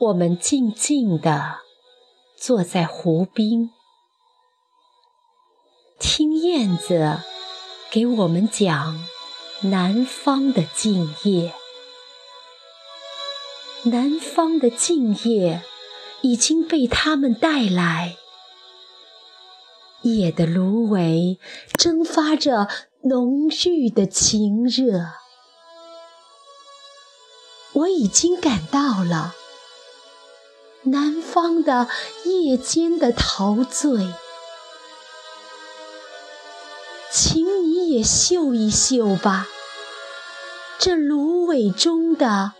我们静静地坐在湖滨，听燕子给我们讲南方的静夜。南方的静夜已经被他们带来，夜的芦苇蒸发着浓郁的情热。我已经感到了南方的夜间的陶醉，请你也嗅一嗅吧，这芦苇中的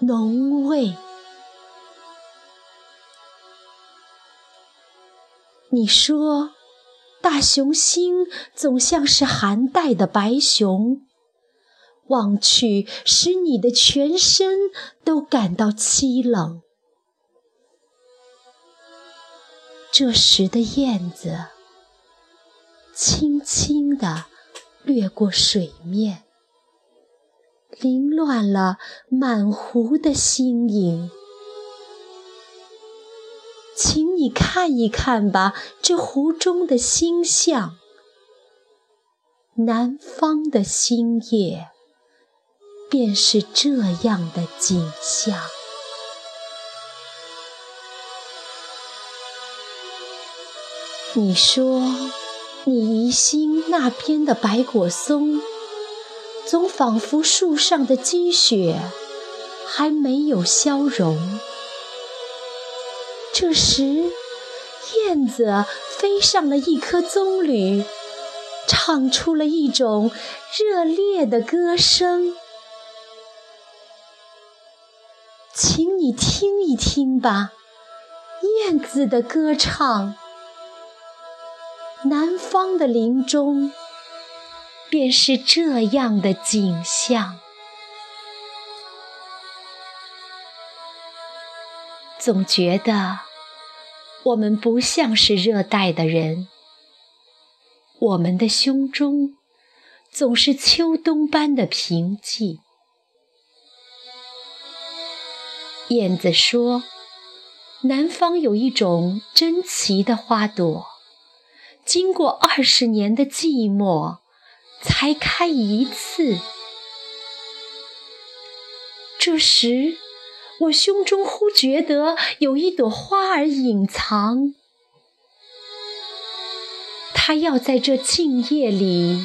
浓味。你说大熊星总像是寒带的白熊，望去使你的全身都感到凄冷。这时的燕子轻轻地掠过水面，凌乱了满湖的星影。请你看一看吧，这湖中的星象。南方的星夜便是这样的景象。你说你宜兴那边的白果松总仿佛树上的积雪还没有消融。这时燕子飞上了一棵棕榈，唱出了一种热烈的歌声。请你听一听吧，燕子的歌唱。南方的林中便是这样的景象。总觉得我们不像是热带的人，我们的胸中总是秋冬般的平静。燕子说，南方有一种珍奇的花朵，经过20年的寂寞才开一次。这时我胸中忽觉得有一朵花儿隐藏，它要在这静夜里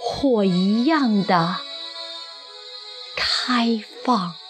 火一样的开放。